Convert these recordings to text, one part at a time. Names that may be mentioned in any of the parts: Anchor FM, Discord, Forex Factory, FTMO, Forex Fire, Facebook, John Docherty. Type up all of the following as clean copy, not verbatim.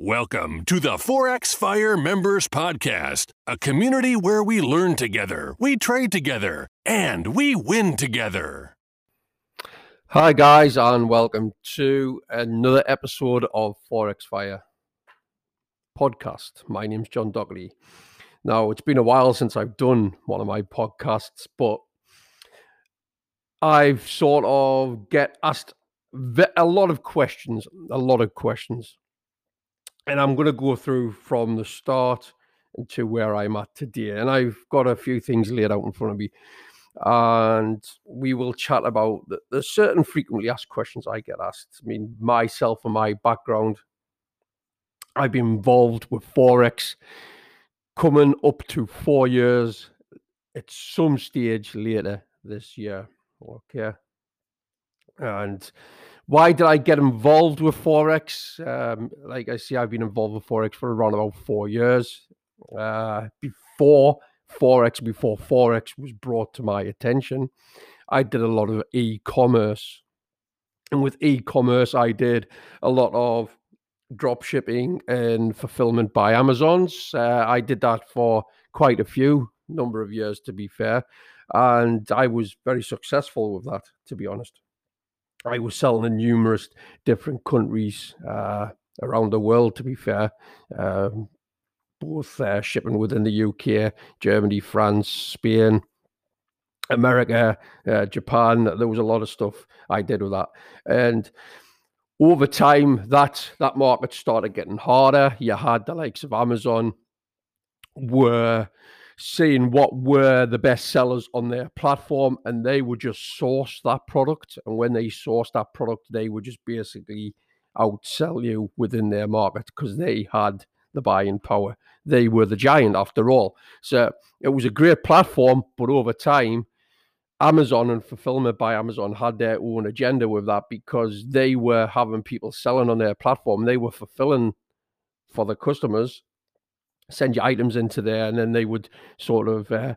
Welcome to the Forex Fire Members Podcast, a community where we learn together, we trade together, and we win together. Hi guys, and welcome to another episode of Forex Fire Podcast. My name's John Docherty. Now, it's been a while since I've done one of my podcasts, but I've sort of get asked a lot of questions. And I'm going to go through from the start to where I'm at today. And I've got a few things laid out in front of me. And we will chat about the certain frequently asked questions I get asked. I mean, myself and my background, I've been involved with Forex coming up to 4 years at some stage later this year. Okay. And why did I get involved with Forex? Like I say, I've been involved with Forex for around about 4 years. Before Forex was brought to my attention, I did a lot of e-commerce. And with e-commerce, I did a lot of drop shipping and fulfillment by Amazons. I did that for quite a few number of years, to be fair. And I was very successful with that, to be honest. I was selling in numerous different countries around the world, to be fair, both shipping within the UK, Germany, France, Spain, America, Japan. There was a lot of stuff I did with that. And over time, that market started getting harder. You had the likes of Amazon were seeing what were the best sellers on their platform, and they would just source that product. And when they sourced that product, they would just basically outsell you within their market because they had the buying power. They were the giant after all. So it was a great platform, but over time, Amazon and fulfillment by Amazon had their own agenda with that because they were having people selling on their platform. They were fulfilling for the customers, send your items into there, and then they would sort of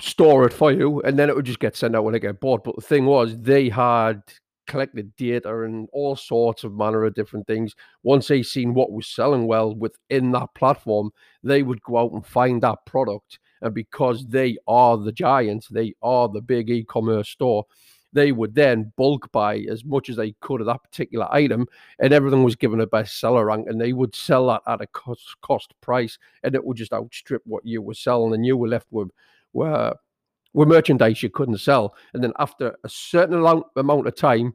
store it for you, and then it would just get sent out when it got bought. But the thing was, they had collected data and all sorts of manner of different things. Once they seen what was selling well within that platform, they would go out and find that product. And because they are the giants, they are the big e-commerce store, they would then bulk buy as much as they could of that particular item, and everything was given a bestseller rank, and they would sell that at a cost price, and it would just outstrip what you were selling, and you were left with merchandise you couldn't sell. And then after a certain amount of time,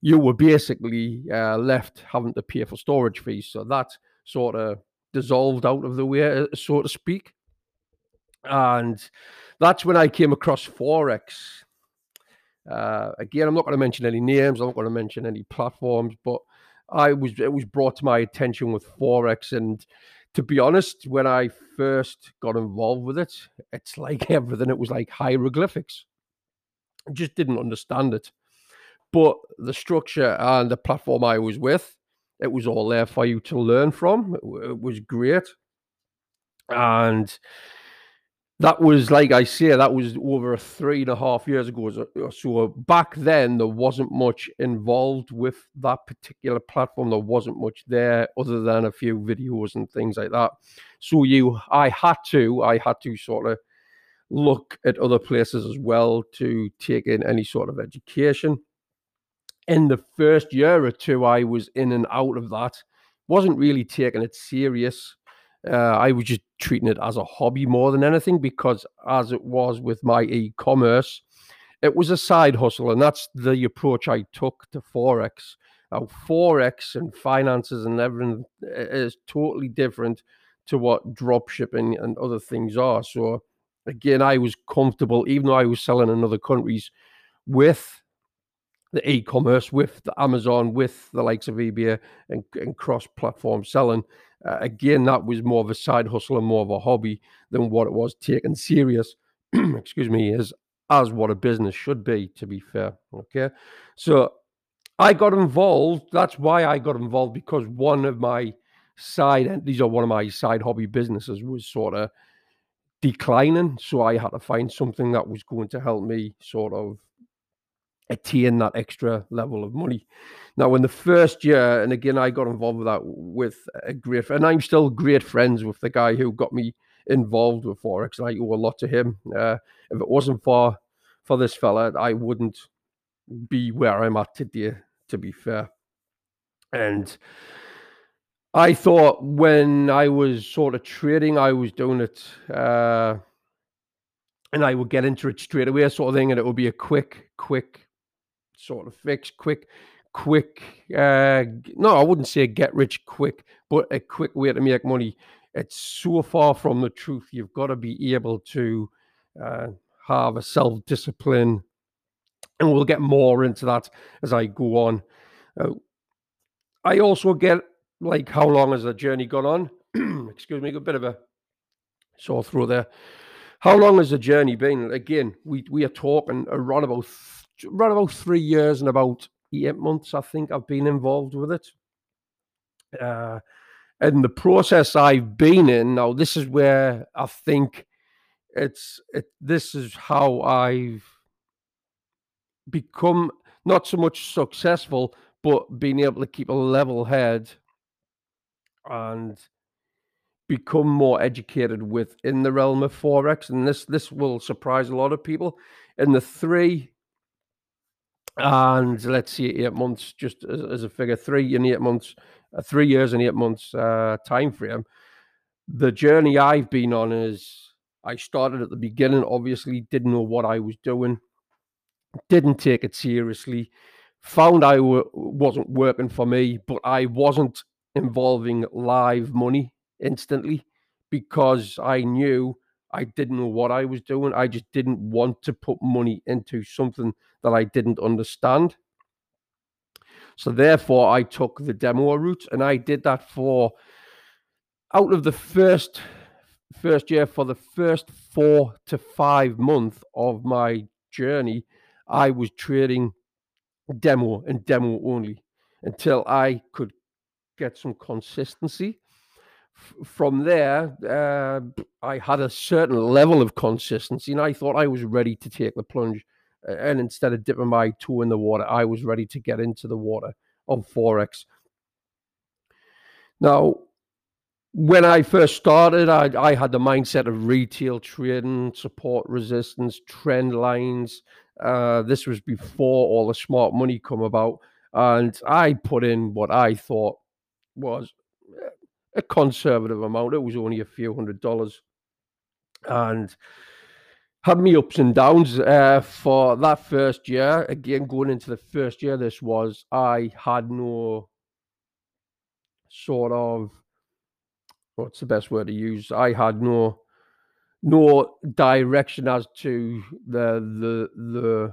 you were basically left having to pay for storage fees. So that sort of dissolved out of the way, so to speak. And that's when I came across Forex. Again, I'm not going to mention any names. I'm not going to mention any platforms, but it was brought to my attention with Forex. And to be honest, when I first got involved with it, it's like everything. It was like hieroglyphics. I just didn't understand it. But the structure and the platform I was with, it was all there for you to learn from. It was great. And that was, like I say, that was over 3.5 years ago. So back then, there wasn't much involved with that particular platform. There wasn't much there other than a few videos and things like that. So I had to sort of look at other places as well to take in any sort of education. In the first year or two, I was in and out of that. Wasn't really taking it serious. I was just treating it as a hobby more than anything, because as it was with my e-commerce, it was a side hustle, and that's the approach I took to Forex. Now, Forex and finances and everything is totally different to what dropshipping and other things are. So again, I was comfortable, even though I was selling in other countries, with the e-commerce, with the Amazon, with the likes of eBay and cross-platform selling. Again, that was more of a side hustle and more of a hobby than what it was taken serious, excuse me, as what a business should be, to be fair. Okay. So I got involved. That's why I got involved, because one of my side entities or one of my side hobby businesses was sort of declining. So I had to find something that was going to help me sort of attain that extra level of money. Now, in the first year, and again, I got involved with that with a great, and I'm still great friends with the guy who got me involved with Forex. I owe a lot to him. If it wasn't for this fella, I wouldn't be where I'm at today, to be fair. And I thought when I was sort of trading, I was doing it, and I would get into it straight away, sort of thing, and it would be a quick sort of fix, no, I wouldn't say get rich quick, but a quick way to make money. It's so far from the truth. You've got to be able to have a self-discipline, and we'll get more into that as I go on. I also get, like, how long has the journey gone on? Excuse me, a bit of a sore throat there. How long has the journey been? Again, we are talking around about around about 3 years and about 8 months, I think, I've been involved with it. And the process I've been in now, this is where I think this is how I've become not so much successful, but being able to keep a level head and become more educated within the realm of Forex. And this will surprise a lot of people. In the 3 and 8 months, just as a figure, 3 and 8 months, 3 years and 8 months time frame, the journey I've been on is, I started at the beginning, obviously didn't know what I was doing, didn't take it seriously, found I wasn't working for me, but I wasn't involving live money instantly because I knew I didn't know what I was doing. I just didn't want to put money into something that I didn't understand. So therefore, I took the demo route, and I did that for, out of the first year, for the first 4 to 5 months of my journey, I was trading demo and demo only until I could get some consistency. From there, I had a certain level of consistency, and I thought I was ready to take the plunge. And instead of dipping my toe in the water, I was ready to get into the water of Forex. Now, when I first started, I had the mindset of retail trading, support resistance, trend lines. This was before all the smart money come about. And I put in what I thought was a conservative amount. It was only a few $100s, and had me ups and downs for that first year. Again, going into the first year, this was, I had no sort of, what's the best word to use? I had no direction as to the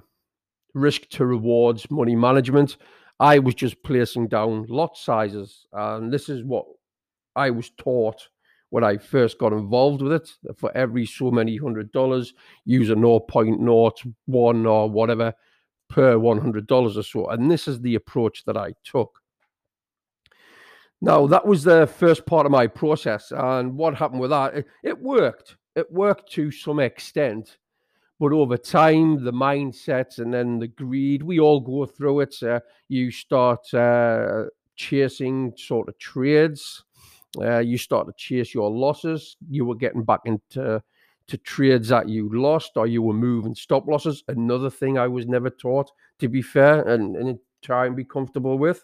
risk to rewards money management. I was just placing down lot sizes, and this is what I was taught when I first got involved with it. For every so many $100, use a 0.01 or whatever per $100 or so. And this is the approach that I took. Now, that was the first part of my process. And what happened with that, it worked. It worked to some extent. But over time, the mindsets and then the greed, we all go through it. You start chasing sort of trades. You start to chase your losses. You were getting back into trades that you lost, or you were moving stop losses. Another thing I was never taught, to be fair, and try and be comfortable with.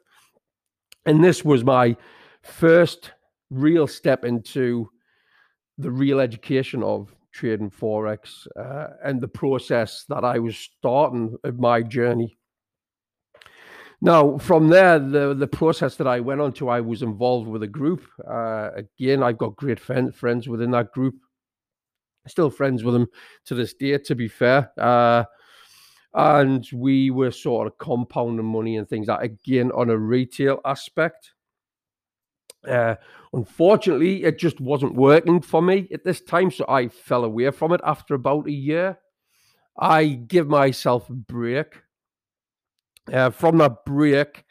And this was my first real step into the real education of trading Forex and the process that I was starting of my journey. Now, from there, the process that I went on to, I was involved with a group. Again, I've got great friends within that group. Still friends with them to this day, to be fair. And we were sort of compounding money and things like that, again, on a retail aspect. Unfortunately, it just wasn't working for me at this time, so I fell away from it after about a year. I give myself a break. From that break,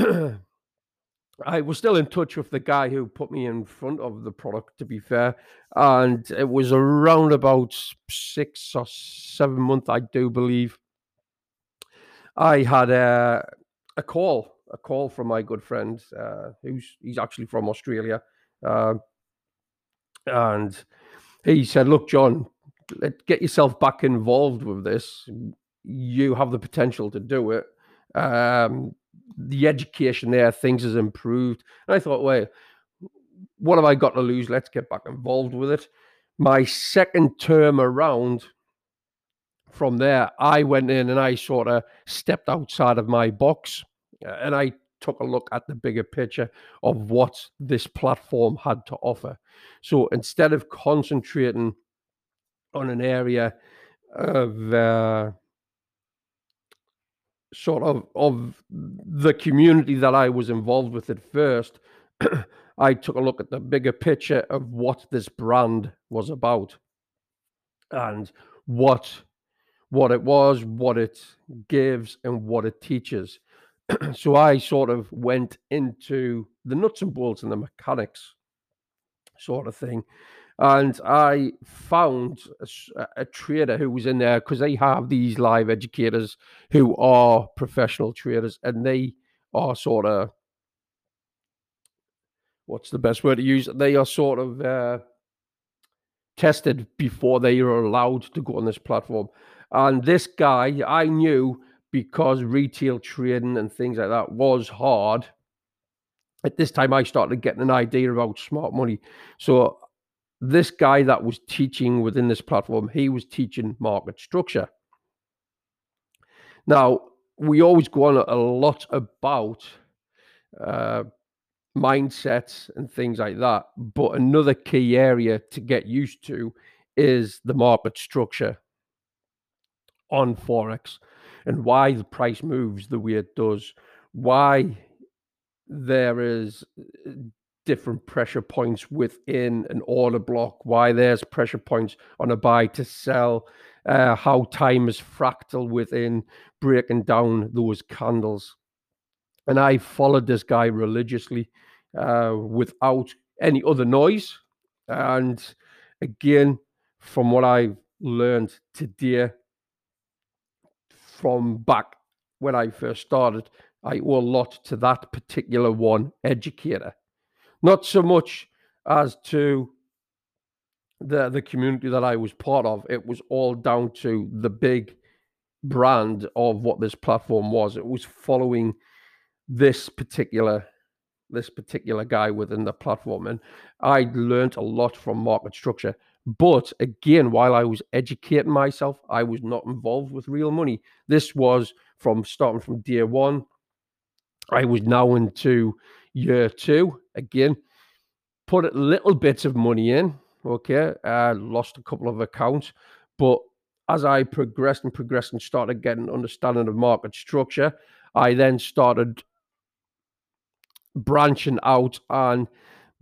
I was still in touch with the guy who put me in front of the product, to be fair. And it was around about 6 or 7 months, I do believe. I had a call from my good friend, he's actually from Australia, and he said, "Look, John, get yourself back involved with this. You have the potential to do it. The education there, things has improved." And I thought, "Well, what have I got to lose? Let's get back involved with it." My second term around, from there, I went in and I sort of stepped outside of my box, and I took a look at the bigger picture of what this platform had to offer. So instead of concentrating on an area of sort of the community that I was involved with at first, I took a look at the bigger picture of what this brand was about and what it was, what it gives, and what it teaches. So I sort of went into the nuts and bolts and the mechanics sort of thing. And I found a trader who was in there, because they have these live educators who are professional traders, and they are sort of, what's the best word to use? They are sort of tested before they are allowed to go on this platform. And this guy, I knew, because retail trading and things like that was hard. At this time, I started getting an idea about smart money. So this guy that was teaching within this platform, he was teaching market structure. Now, we always go on a lot about mindsets and things like that. But another key area to get used to is the market structure on Forex, and why the price moves the way it does, why there is different pressure points within an order block, why there's pressure points on a buy to sell, how time is fractal within breaking down those candles. And I followed this guy religiously without any other noise. And again, from what I've learned today, from back when I first started, I owe a lot to that particular one educator. Not so much as to the community that I was part of. It was all down to the big brand of what this platform was. It was following this particular guy within the platform. And I learned a lot from market structure. But again, while I was educating myself, I was not involved with real money. This was starting from day one. I was now into year two. Again, put little bits of money in. Okay, lost a couple of accounts. But as I progressed and started getting an understanding of market structure, I then started branching out and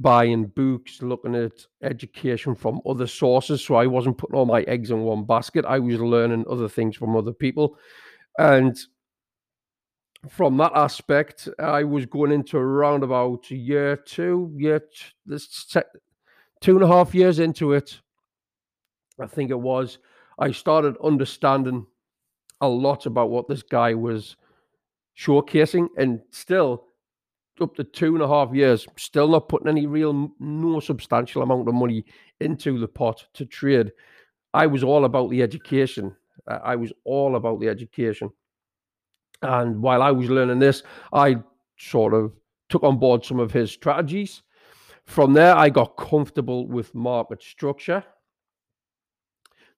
buying books, looking at education from other sources. So I wasn't putting all my eggs in one basket. I was learning other things from other people. And from that aspect, I was going into around about year two, two and a half years into it, I think it was, I started understanding a lot about what this guy was showcasing. And still, up to 2.5 years, still not putting any no substantial amount of money into the pot to trade. I was all about the education. And while I was learning this, I sort of took on board some of his strategies. From there, I got comfortable with market structure.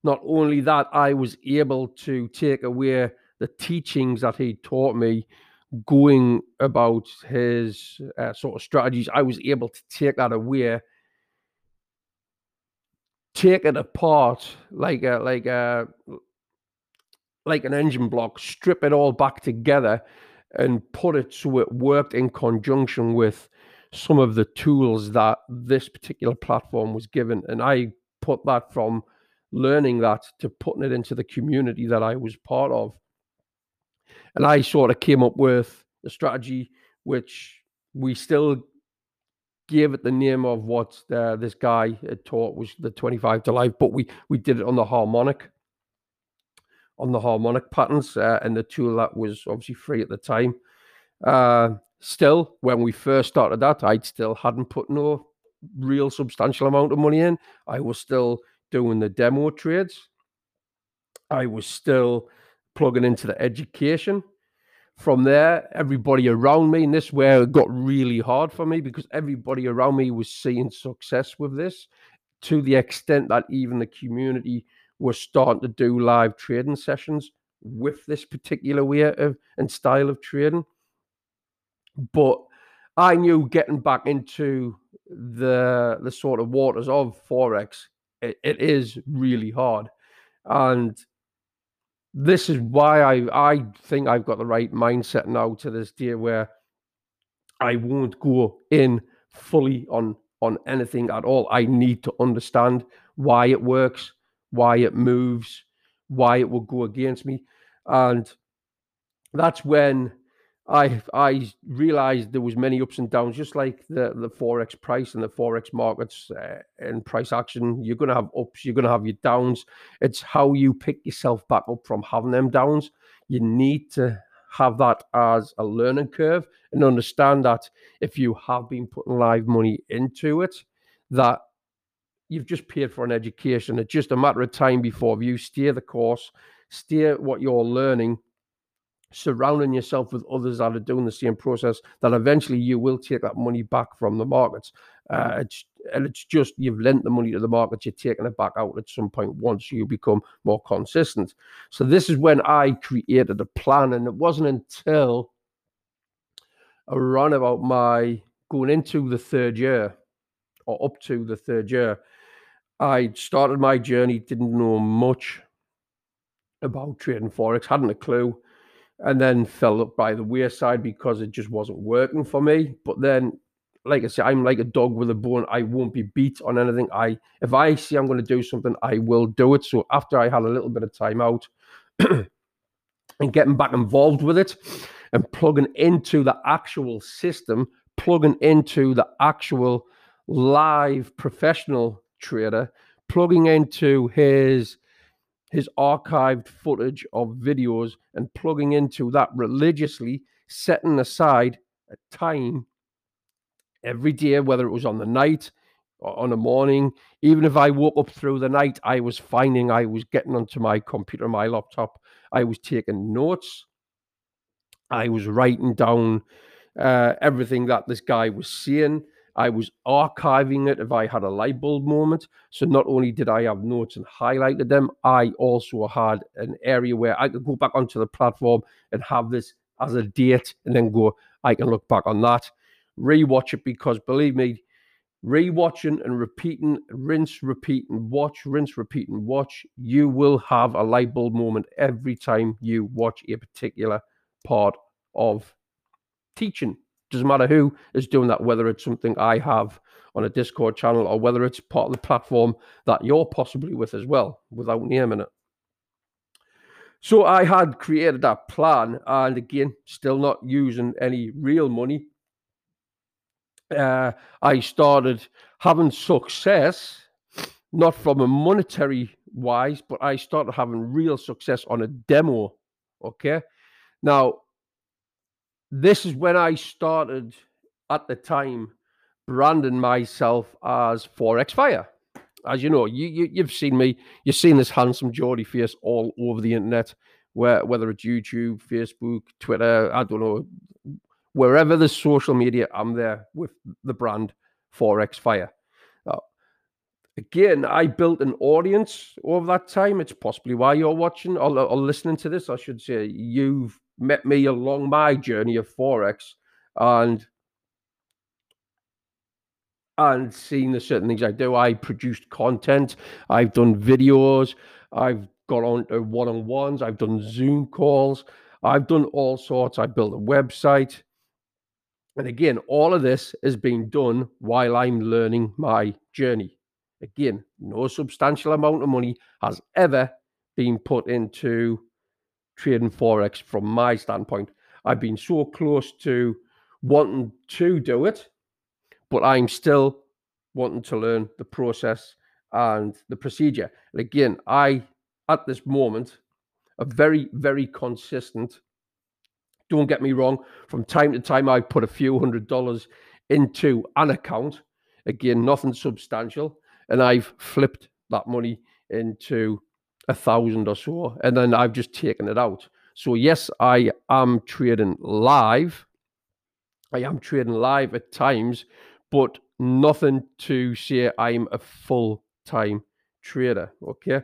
Not only that, I was able to take away the teachings that he taught me, going about his sort of strategies. I was able to take that away, take it apart like an engine block, strip it all back together and put it so it worked in conjunction with some of the tools that this particular platform was given. And I put that from learning that to putting it into the community that I was part of. And I sort of came up with a strategy which we still gave it the name of what this guy had taught, was the 25 to life, but we did it on the harmonic on the harmonic patterns in the tool that was obviously free at the time. Still, when we first started that, I still hadn't put no real substantial amount of money in. I was still doing the demo trades. I was still plugging into the education. From there, everybody around me, and this is where it got really hard for me, because everybody around me was seeing success with this, to the extent that even the community was starting to do live trading sessions with this particular way of and style of trading. But I knew getting back into the sort of waters of Forex, it is really hard. And this is why I think I've got the right mindset now to this day, where I won't go in fully on anything at all. I need to understand why it works, why it moves, why it will go against me. And that's when I realized there was many ups and downs, just like the Forex price and the Forex markets and price action. You're going to have ups, you're going to have your downs. It's how you pick yourself back up from having them downs. You need to have that as a learning curve and understand that if you have been putting live money into it, that you've just paid for an education. It's just a matter of time before you steer the course, steer what you're learning, surrounding yourself with others that are doing the same process, that eventually you will take that money back from the markets. It's just, you've lent the money to the markets, you're taking it back out at some point once you become more consistent. So this is when I created a plan, and it wasn't until around about my going into the third year, or up to the third year, I started my journey, didn't know much about trading Forex, hadn't a clue, and then fell up by the wayside because it just wasn't working for me. But then, like I said, I'm like a dog with a bone. I won't be beat on anything. If I see I'm going to do something, I will do it. So after I had a little bit of time out and getting back involved with it and plugging into the actual system, plugging into the actual live professional trader, plugging into his archived footage of videos and plugging into that religiously, setting aside a time every day, whether it was on the night or on the morning. Even if I woke up through the night, I was finding I was getting onto my computer, my laptop. I was taking notes. I was writing down everything that this guy was saying. I was archiving it if I had a light bulb moment. So not only did I have notes and highlighted them, I also had an area where I could go back onto the platform and have this as a date and then go, I can look back on that, rewatch it, because believe me, rewatching and repeating, rinse, repeat and watch, rinse, repeat and watch, you will have a light bulb moment every time you watch a particular part of teaching. Doesn't matter who is doing that, whether it's something I have on a Discord channel or whether it's part of the platform that you're possibly with as well, without naming it. So I had created that plan, and again, still not using any real money. I started having success, not from a monetary wise, but I started having real success on a demo. Okay. Now, this is when I started, at the time, branding myself as Forex Fire. As you know, you've seen me. You've seen this handsome Geordie face all over the internet, whether it's YouTube, Facebook, Twitter, I don't know, wherever there's social media, I'm there with the brand Forex Fire. Now, again, I built an audience over that time. It's possibly why you're watching or listening to this, I should say. You've met me along my journey of Forex and seeing the certain things I do. I produced content. I've done videos. I've got on to one-on-ones. I've done Zoom calls. I've done all sorts. I built a website. And again, all of this is being done while I'm learning my journey. Again, no substantial amount of money has ever been put into trading Forex from my standpoint. I've been so close to wanting to do it, but I'm still wanting to learn the process and the procedure. And again, at this moment, are very, very consistent. Don't get me wrong. From time to time, I put a few $100s into an account. Again, nothing substantial. And I've flipped that money into 1,000 or so. And then I've just taken it out. So yes, I am trading live. I am trading live at times, but nothing to say I'm a full-time trader. Okay.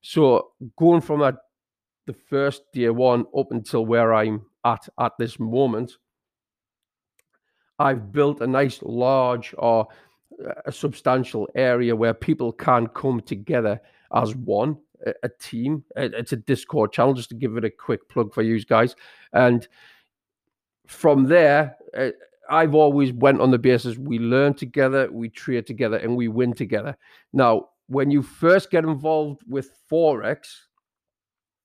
So going from that, the first day one up until where I'm at this moment, I've built a nice large or a substantial area where people can come together as one, a team. It's a Discord channel, just to give it a quick plug for you guys. And from there, I've always went on the basis we learn together, we trade together, and we win together. Now, when you first get involved with Forex,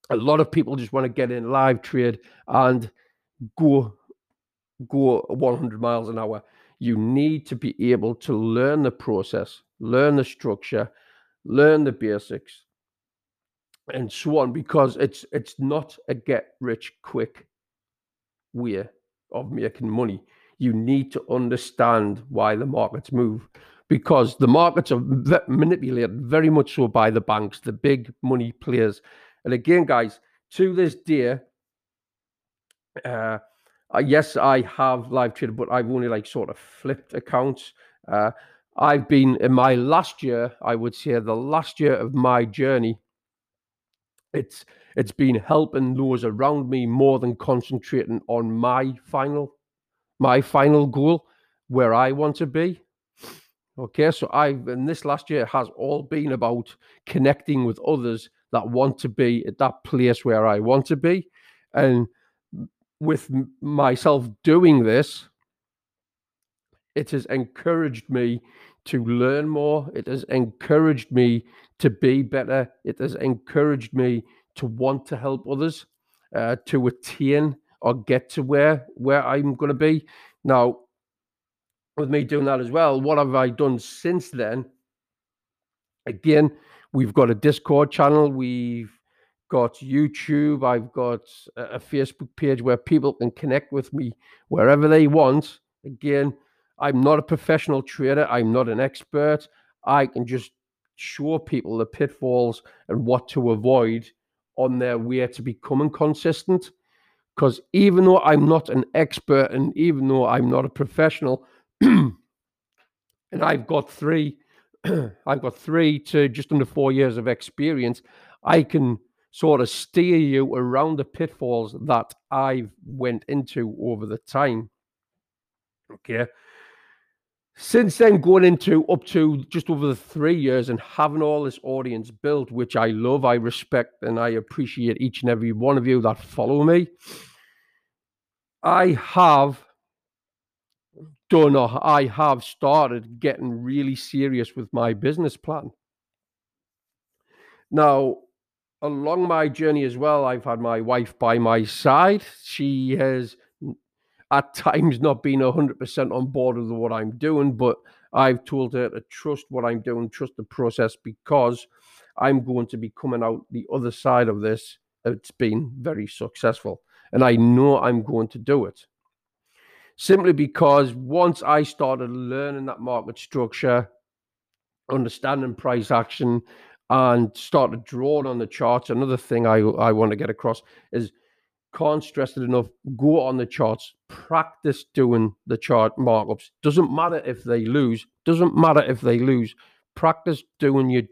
a lot of people just want to get in live trade and go 100 miles an hour. You need to be able to learn the process, learn the structure, learn the basics, and so on, because it's not a get-rich-quick way of making money. You need to understand why the markets move, because the markets are manipulated very much so by the banks, the big money players. And again, guys, to this day, yes, I have live traded, but I've only like sort of flipped accounts. I've been in my last year, I would say the last year of my journey, it's been helping those around me more than concentrating on my final goal, where I want to be. Okay, so in this last year has all been about connecting with others that want to be at that place where I want to be. And with myself doing this, it has encouraged me to learn more. It has encouraged me to be better. It has encouraged me to want to help others, to attain or get to where I'm going to be. Now, with me doing that as well, what have I done since then? Again, we've got a Discord channel. We've got YouTube. I've got a Facebook page where people can connect with me wherever they want. Again, I'm not a professional trader. I'm not an expert. I can just show people the pitfalls and what to avoid on their way to becoming consistent. Because even though I'm not an expert and even though I'm not a professional, and I've got three to just under 4 years of experience, I can sort of steer you around the pitfalls that I've went into over the time. Okay. Since then, going into up to just over the 3 years and having all this audience built, which I love, I respect, and I appreciate each and every one of you that follow me, I have started getting really serious with my business plan. Now, along my journey as well, I've had my wife by my side. She has at times not been 100% on board with what I'm doing, but I've told her to trust what I'm doing, trust the process, because I'm going to be coming out the other side of this. It's been very successful, and I know I'm going to do it. Simply because once I started learning that market structure, understanding price action, and started drawing on the charts, another thing I want to get across is, can't stress it enough, go on the charts, practice doing the chart markups. Doesn't matter if they lose. Practice doing your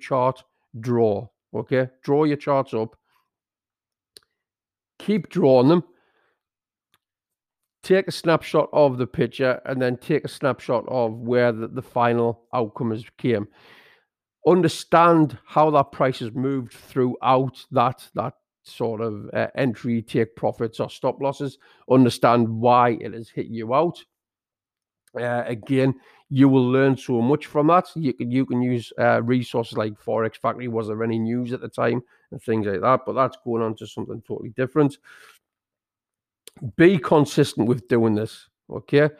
chart draw, okay? Draw your charts up. Keep drawing them. Take a snapshot of the picture and then take a snapshot of where the final outcome came. Understand how that price has moved throughout that sort of entry, take profits or stop losses. Understand why it has hit you out. Again, you will learn so much from that. You can use resources like Forex Factory. Was there any news at the time and things like that? But that's going on to something totally different. Be consistent with doing this, okay?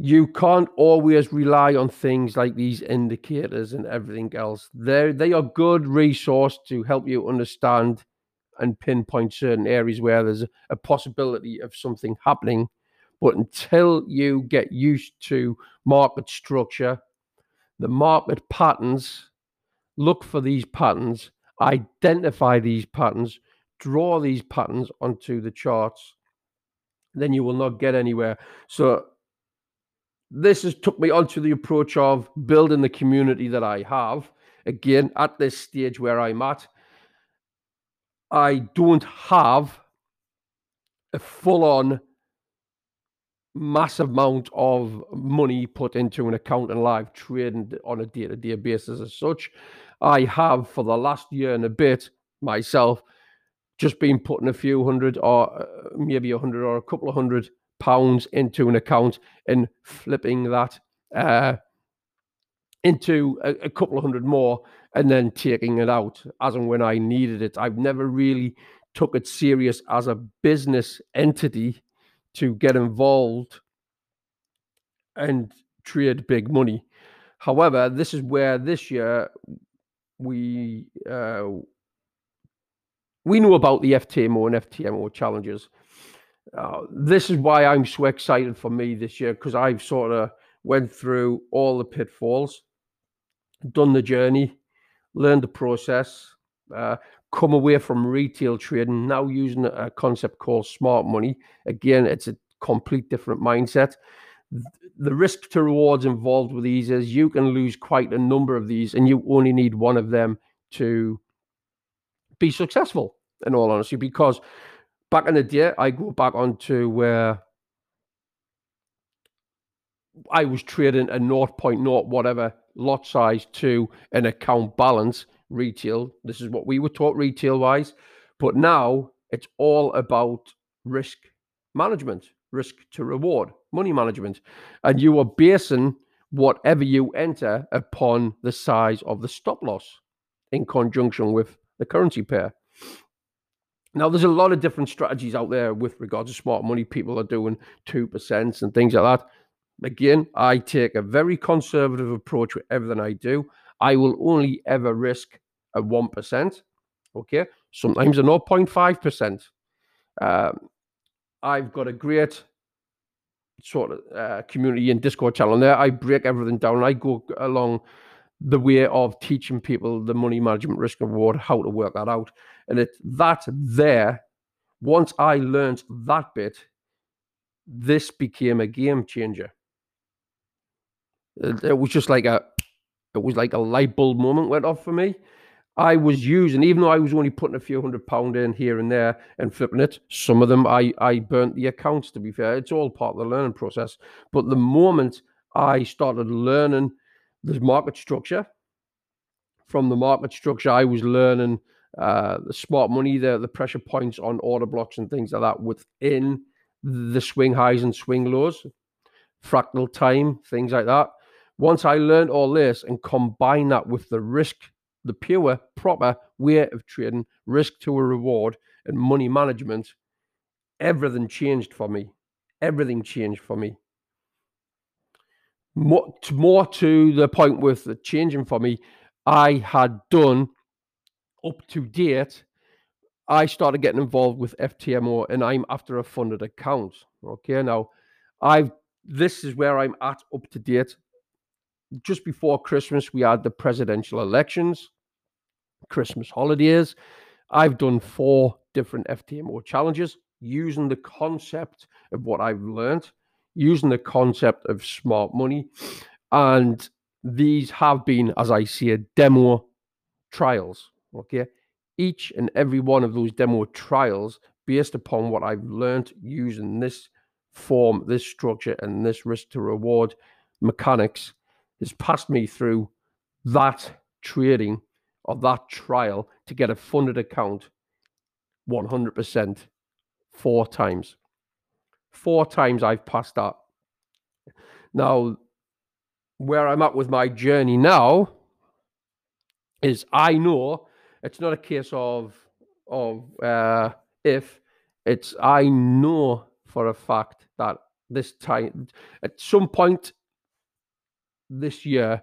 you can't always rely on things like these indicators and everything else. They are good resource to help you understand and pinpoint certain areas where there's a possibility of something happening. But until you get used to market structure, the market patterns, look for these patterns, identify these patterns, draw these patterns onto the charts, then you will not get anywhere. So this has took me onto the approach of building the community that I have. Again, at this stage where I'm at, I don't have a full-on massive amount of money put into an account and live trading on a day-to-day basis as such. I have, for the last year and a bit, myself, just been putting a few hundred or maybe a hundred or a couple of hundred pounds into an account and flipping that into a couple of hundred more and then taking it out as and when I needed it. I've never really took it serious as a business entity to get involved and trade big money. However, this is where this year we knew about the FTMO and FTMO challenges. This is why I'm so excited for me this year, because I've sort of went through all the pitfalls, done the journey, learned the process, come away from retail trading, now using a concept called smart money. Again, it's a complete different mindset. The risk to rewards involved with these is you can lose quite a number of these, and you only need one of them to be successful, in all honesty, because back in the day, I go back onto where I was trading a 0.0 whatever lot size to an account balance retail. This is what we were taught retail-wise. But now it's all about risk management, risk to reward, money management. And you are basing whatever you enter upon the size of the stop loss in conjunction with the currency pair. Now, there's a lot of different strategies out there with regards to smart money. People are doing 2% and things like that. Again, I take a very conservative approach with everything I do. I will only ever risk a 1%, okay? Sometimes a 0.5%. I've got a great sort of community and Discord channel there. I break everything down. I go along the way of teaching people the money management, risk and reward, how to work that out. And it's that there, once I learned that bit, this became a game changer. It was just like a light bulb moment went off for me. I was using, even though I was only putting a few £100 in here and there and flipping it, some of them I burnt the accounts, to be fair. It's all part of the learning process. But the moment I started learning the market structure, from the market structure, I was learning the smart money, the pressure points on order blocks and things like that within the swing highs and swing lows, fractal time, things like that. Once I learned all this and combined that with the risk, the pure, proper way of trading, risk to a reward and money management, everything changed for me. Everything changed for me. More to the point with the changing for me, I had done up to date, I started getting involved with FTMO and I'm after a funded account. Okay, now, this is where I'm at up to date. Just before Christmas, we had the presidential elections, Christmas holidays. I've done 4 different FTMO challenges using the concept of what I've learned, using the concept of smart money. And these have been, as I see it, demo trials, okay? Each and every one of those demo trials based upon what I've learned using this form, this structure, and this risk to reward mechanics has passed me through that trading or that trial to get a funded account 100% 4 times. 4 times I've passed that. Now, where I'm at with my journey now is I know it's not a case of if, it's I know for a fact that this time, at some point this year,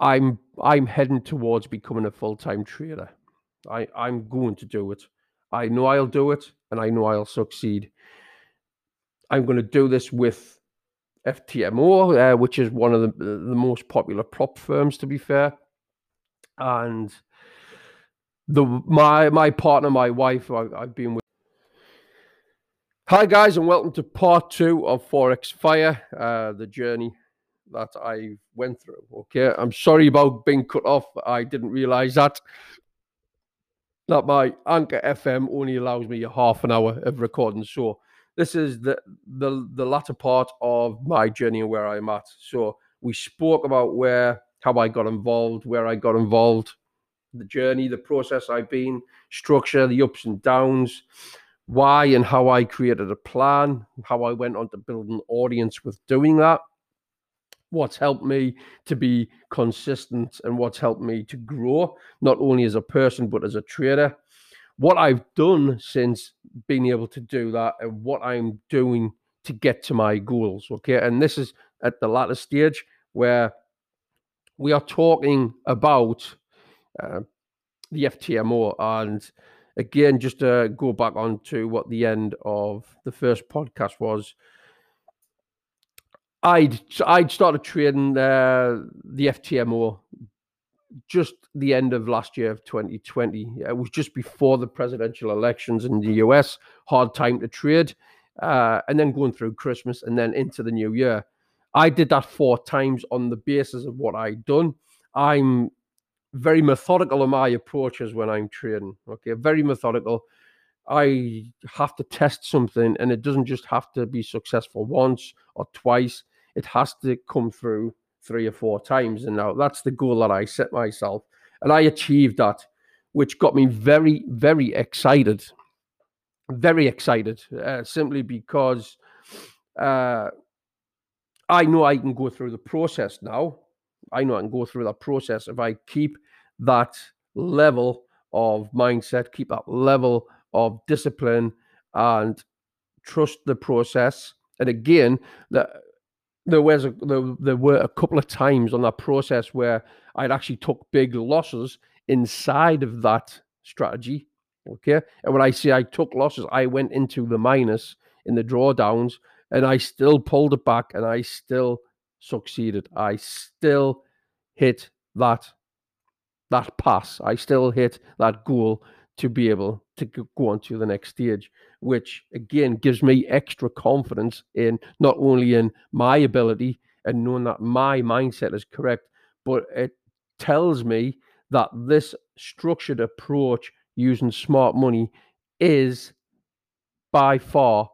I'm heading towards becoming a full-time trader. I'm going to do it. I know I'll do it, and I know I'll succeed. I'm going to do this with FTMO, which is one of the most popular prop firms, to be fair. And my partner, my wife, I've been with. Hi guys, and welcome to part 2 of Forex Fire, the journey that I went through. Okay, I'm sorry about being cut off. I didn't realize that my Anchor FM only allows me a half an hour of recording. So this is the latter part of my journey and where I'm at. So we spoke about how I got involved, where I got involved, the journey, the process I've been, structure, the ups and downs, why and how I created a plan, how I went on to build an audience with doing that, what's helped me to be consistent and what's helped me to grow, not only as a person, but as a trader, what I've done since being able to do that and what I'm doing to get to my goals. Okay. And this is at the latter stage where we are talking about the FTMO. And again, just to go back on to what the end of the first podcast was, I'd started trading the FTMO just the end of last year of 2020. It was just before the presidential elections in the US, hard time to trade, and then going through Christmas and then into the new year. I did that 4 times on the basis of what I'd done. I'm very methodical in my approaches when I'm trading. Okay, very methodical. I have to test something, and it doesn't just have to be successful once or twice. It has to come through 3 or 4 times. And now that's the goal that I set myself. And I achieved that, which got me very, very excited. Very excited, simply because I know I can go through the process now. I know I can go through that process if I keep that level of mindset, keep that level of discipline and trust the process. And again, there were a couple of times on that process where I'd actually took big losses inside of that strategy. Okay. And when I say I took losses, I went into the minus in the drawdowns, and I still pulled it back, and I still succeeded. I still hit that pass. I still hit that goal to be able to go on to the next stage, which again gives me extra confidence in not only in my ability and knowing that my mindset is correct, but it tells me that this structured approach using smart money is by far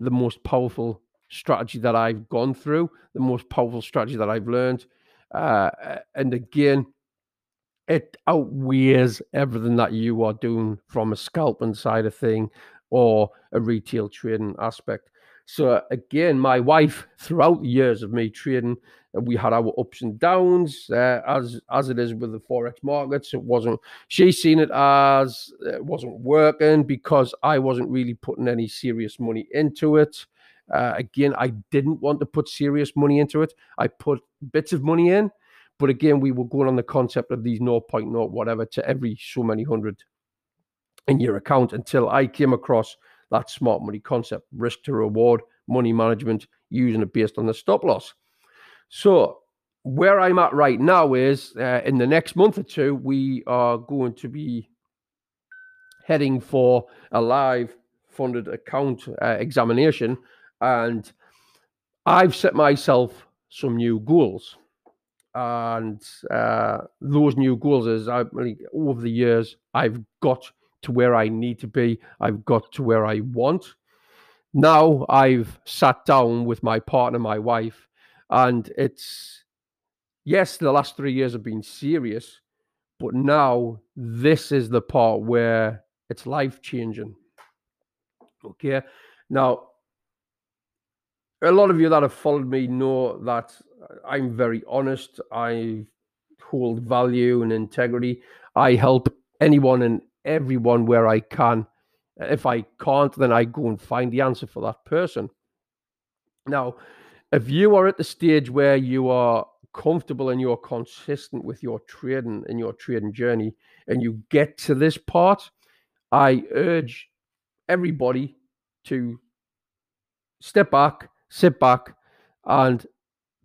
the most powerful strategy that I've gone through, the most powerful strategy that I've learned. And again, it outweighs everything that you are doing from a scalping side of thing or a retail trading aspect. So again, my wife, throughout the years of me trading, we had our ups and downs, as it is with the Forex markets. She's seen it as it wasn't working because I wasn't really putting any serious money into it. Again, I didn't want to put serious money into it. I put bits of money in, but again, we were going on the concept of these 0.0 whatever to every so many hundred in your account until I came across that smart money concept, risk to reward, money management, using it based on the stop loss. So where I'm at right now is in the next month or two, we are going to be heading for a live funded account examination. And I've set myself some new goals. And those new goals is, over the years, I've got to where I need to be. I've got to where I want. Now I've sat down with my partner, my wife, and it's, yes, the last 3 years have been serious, but now this is the part where it's life-changing. Okay? Now, a lot of you that have followed me know that I'm very honest. I hold value and integrity. I help anyone and everyone where I can. If I can't, then I go and find the answer for that person. Now, if you are at the stage where you are comfortable and you're consistent with your trading and your trading journey, and you get to this part, I urge everybody to step back, sit back, and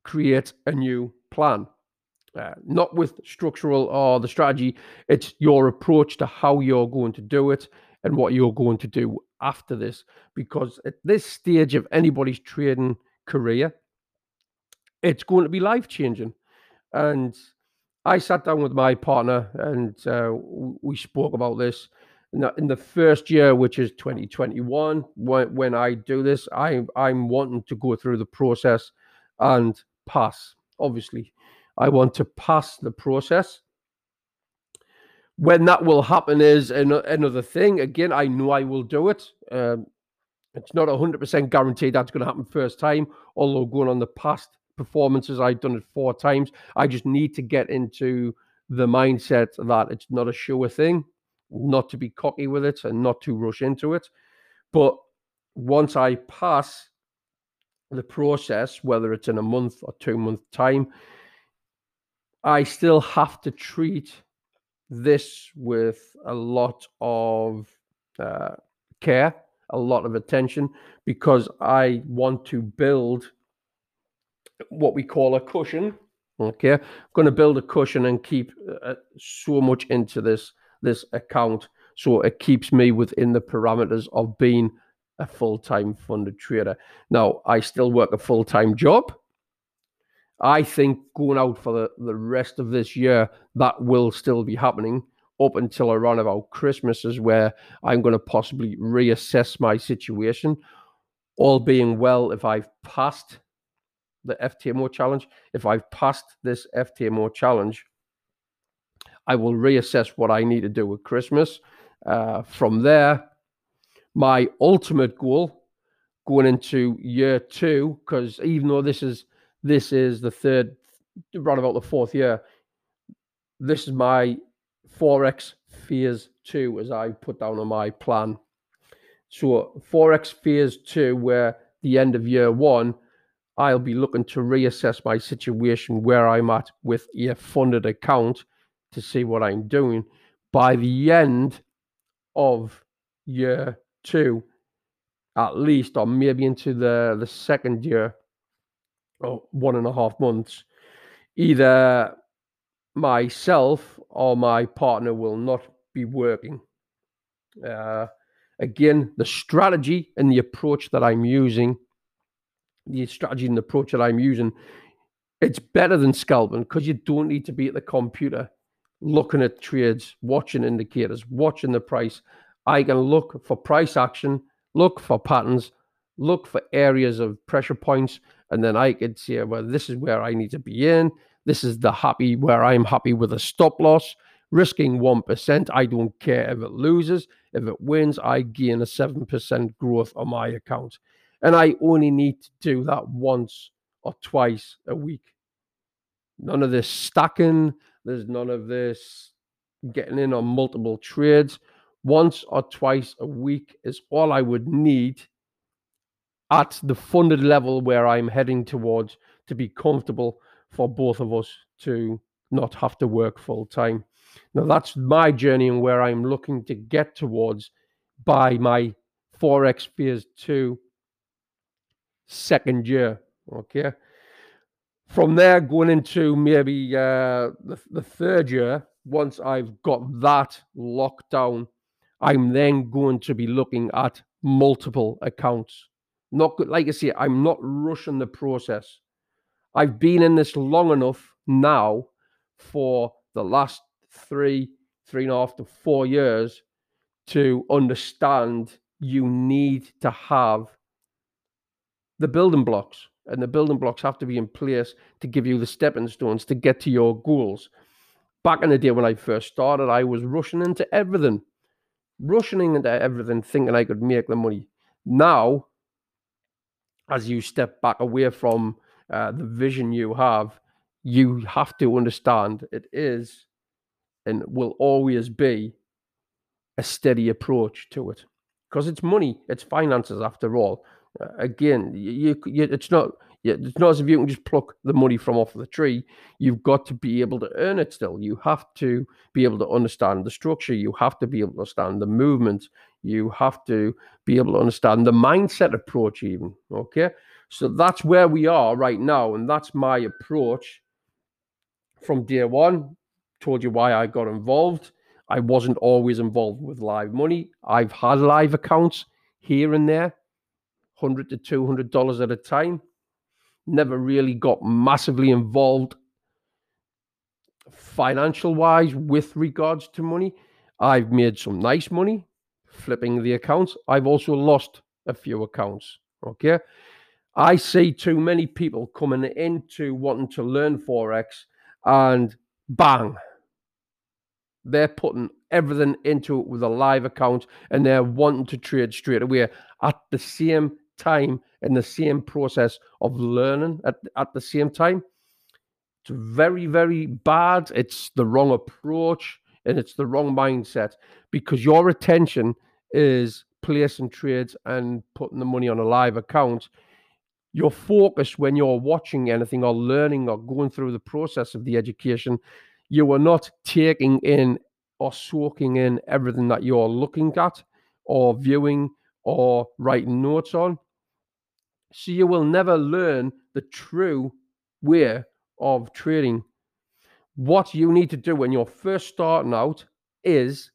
create a new plan. Not with structural or the strategy. It's your approach to how you're going to do it and what you're going to do after this. Because at this stage of anybody's trading career, it's going to be life-changing. And I sat down with my partner and we spoke about this. In the first year, which is 2021, when I do this, I'm wanting to go through the process and pass. Obviously, I want to pass the process. When that will happen is another thing. Again, I know I will do it. It's not 100% guaranteed that's going to happen first time, although going on the past performances, I've done it 4 times. I just need to get into the mindset that it's not a sure thing, not to be cocky with it and not to rush into it. But once I pass the process, whether it's in a month or 2 month time, I still have to treat this with a lot of care, a lot of attention, because I want to build what we call a cushion. Okay, I'm going to build a cushion and keep so much into this account, so it keeps me within the parameters of being a full-time funded trader. Now, I still work a full-time job. I think going out for the rest of this year, that will still be happening up until around about Christmas, is where I'm going to possibly reassess my situation. All being well, if I've passed the FTMO challenge, if I've passed this FTMO challenge, I will reassess what I need to do with Christmas. From there, my ultimate goal going into year 2, because even though this is the third, right about the 4th year, this is my Forex Phase 2, as I put down on my plan. So Forex Phase 2, where the end of year 1, I'll be looking to reassess my situation where I'm at with a funded account to see what I'm doing. By the end of year 2, at least, or maybe into the second year, or 1.5 months, either myself or my partner will not be working. Again, the strategy and the approach that I'm using, it's better than scalping, because you don't need to be at the computer looking at trades, watching indicators, watching the price. I can look for price action, look for patterns, look for areas of pressure points, and then I could say, well, this is where I need to be in. This is the happy, where I'm happy with a stop loss, risking 1%. I don't care if it loses. If it wins, I gain a 7% growth on my account. And I only need to do that once or twice a week. None of this stacking. There's none of this getting in on multiple trades. Once or twice a week is all I would need at the funded level where I'm heading towards, to be comfortable for both of us to not have to work full time. Now, that's my journey and where I'm looking to get towards by my Forex Phase 2 second year. Okay. From there, going into maybe the third year, once I've got that locked down, I'm then going to be looking at multiple accounts. Not good, like I say, I'm not rushing the process. I've been in this long enough now for the last 3.5 to 4 years to understand you need to have the building blocks. And the building blocks have to be in place to give you the stepping stones to get to your goals. Back in the day when I first started, I was rushing into everything, thinking I could make the money. Now, as you step back away from the vision you have to understand it is and will always be a steady approach to it. Because it's money, it's finances after all. Again, it's not as if you can just pluck the money from off the tree. You've got to be able to earn it still. You have to be able to understand the structure. You have to be able to understand the movement. You have to be able to understand the mindset approach even, okay? So that's where we are right now, and that's my approach from day one. Told you why I got involved. I wasn't always involved with live money. I've had live accounts here and there, $100 to $200 at a time. Never really got massively involved financial-wise with regards to money. I've made some nice money flipping the accounts. I've also lost a few accounts, okay? I see too many people coming into wanting to learn Forex and bang, they're putting everything into it with a live account and they're wanting to trade straight away at the same time and the same process of learning at the same time. It's very, very bad. It's the wrong approach and it's the wrong mindset, because your attention is placing trades and putting the money on a live account. Your focus when you're watching anything or learning or going through the process of the education, you are not taking in or soaking in everything that you're looking at or viewing or writing notes on. So you will never learn the true way of trading. What you need to do when you're first starting out is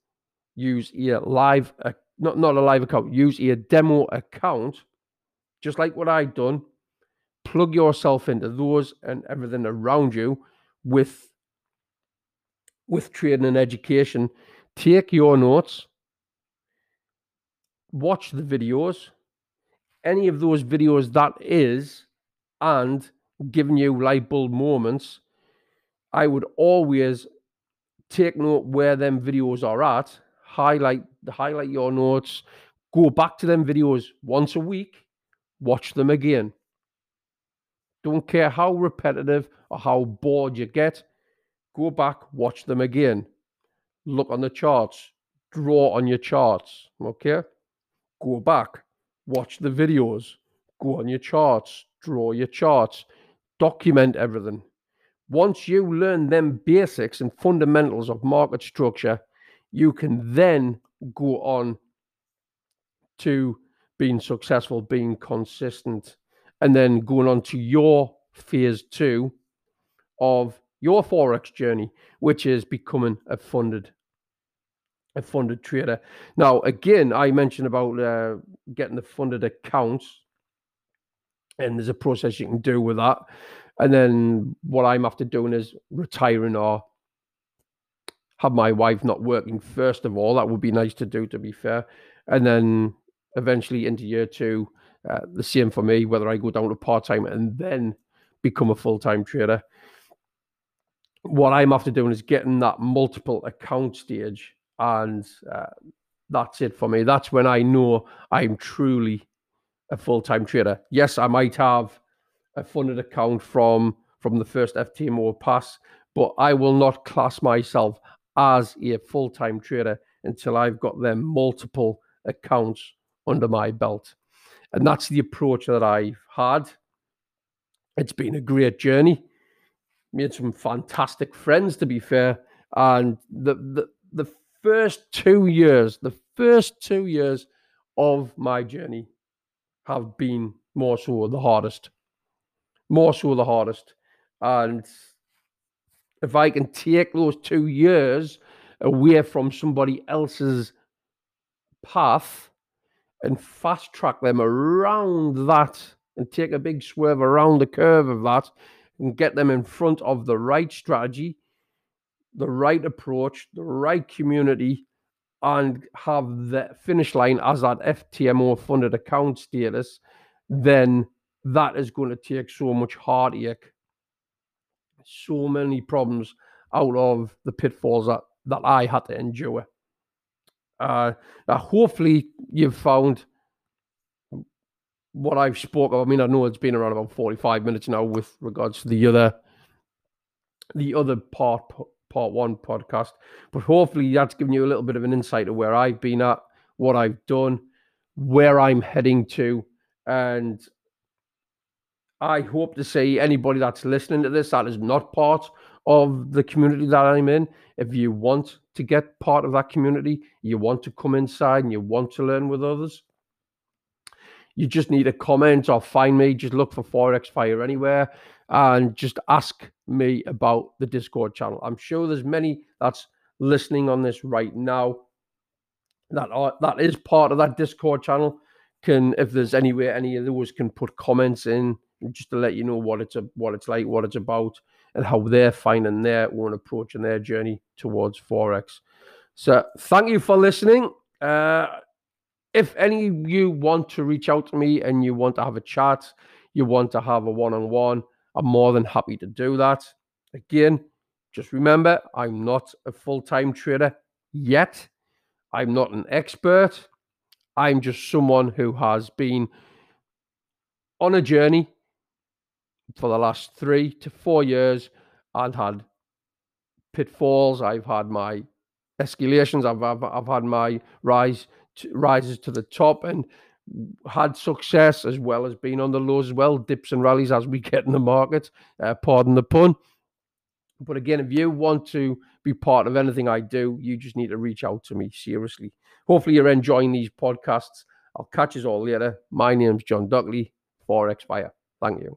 use a live, not a live account, use a demo account, just like what I've done. Plug yourself into those and everything around you with trading and education. Take your notes, watch the videos, any of those videos that is, and giving you light bulb moments. I would always take note where them videos are at, highlight your notes, go back to them videos once a week, watch them again. Don't care how repetitive or how bored you get, go back, watch them again. Look on the charts, draw on your charts, okay? Go back, watch the videos, go on your charts, draw your charts, document everything. Once you learn them basics and fundamentals of market structure, you can then go on to being successful, being consistent, and then going on to your phase two of your Forex journey, which is becoming a funded trader. Now, again, I mentioned about getting the funded accounts, and there's a process you can do with that. And then what I'm after doing is retiring or have my wife not working first of all. That would be nice to do, to be fair. And then eventually into year two, the same for me, whether I go down to part-time and then become a full-time trader. What I'm after doing is getting that multiple account stage, and that's it for me. That's when I know I'm truly a full-time trader. Yes, I might have a funded account from the first FTMO pass, but I will not class myself as a full-time trader until I've got them multiple accounts under my belt. And that's the approach that I've had. It's been a great journey. Made some fantastic friends, to be fair. And the first two years of my journey have been more so the hardest. And if I can take those 2 years away from somebody else's path and fast track them around that and take a big swerve around the curve of that and get them in front of the right strategy, the right approach, the right community, and have the finish line as that FTMO funded account status, then that is going to take so much heartache, so many problems out of the pitfalls that I had to endure. Now hopefully you've found what I've spoke of. I mean, I know it's been around about 45 minutes now with regards to the other part one podcast, but hopefully that's given you a little bit of an insight of where I've been at, what I've done, where I'm heading to, And I hope to see anybody that's listening to this that is not part of the community that I'm in. If you want to get part of that community, you want to come inside and you want to learn with others, you just need a comment or find me. Just look for Forex Fire anywhere and just ask me about the Discord channel. I'm sure there's many that's listening on this right now that is part of that Discord channel. If there's anywhere any of those can put comments in just to let you know what it's like, what it's about, and how they're finding their own approach and their journey towards Forex. So thank you for listening. If any of you want to reach out to me and you want to have a chat, you want to have a one-on-one, I'm more than happy to do that. Again, just remember, I'm not a full-time trader yet. I'm not an expert. I'm just someone who has been on a journey for the last 3 to 4 years and had pitfalls. I've had my escalations. I've had my rises to the top and had success, as well as being on the lows as well, dips and rallies as we get in the market, pardon the pun. But again, if you want to be part of anything I do, you just need to reach out to me, seriously. Hopefully you're enjoying these podcasts. I'll catch you all later. My name's John Docherty, Forex Fire. Thank you.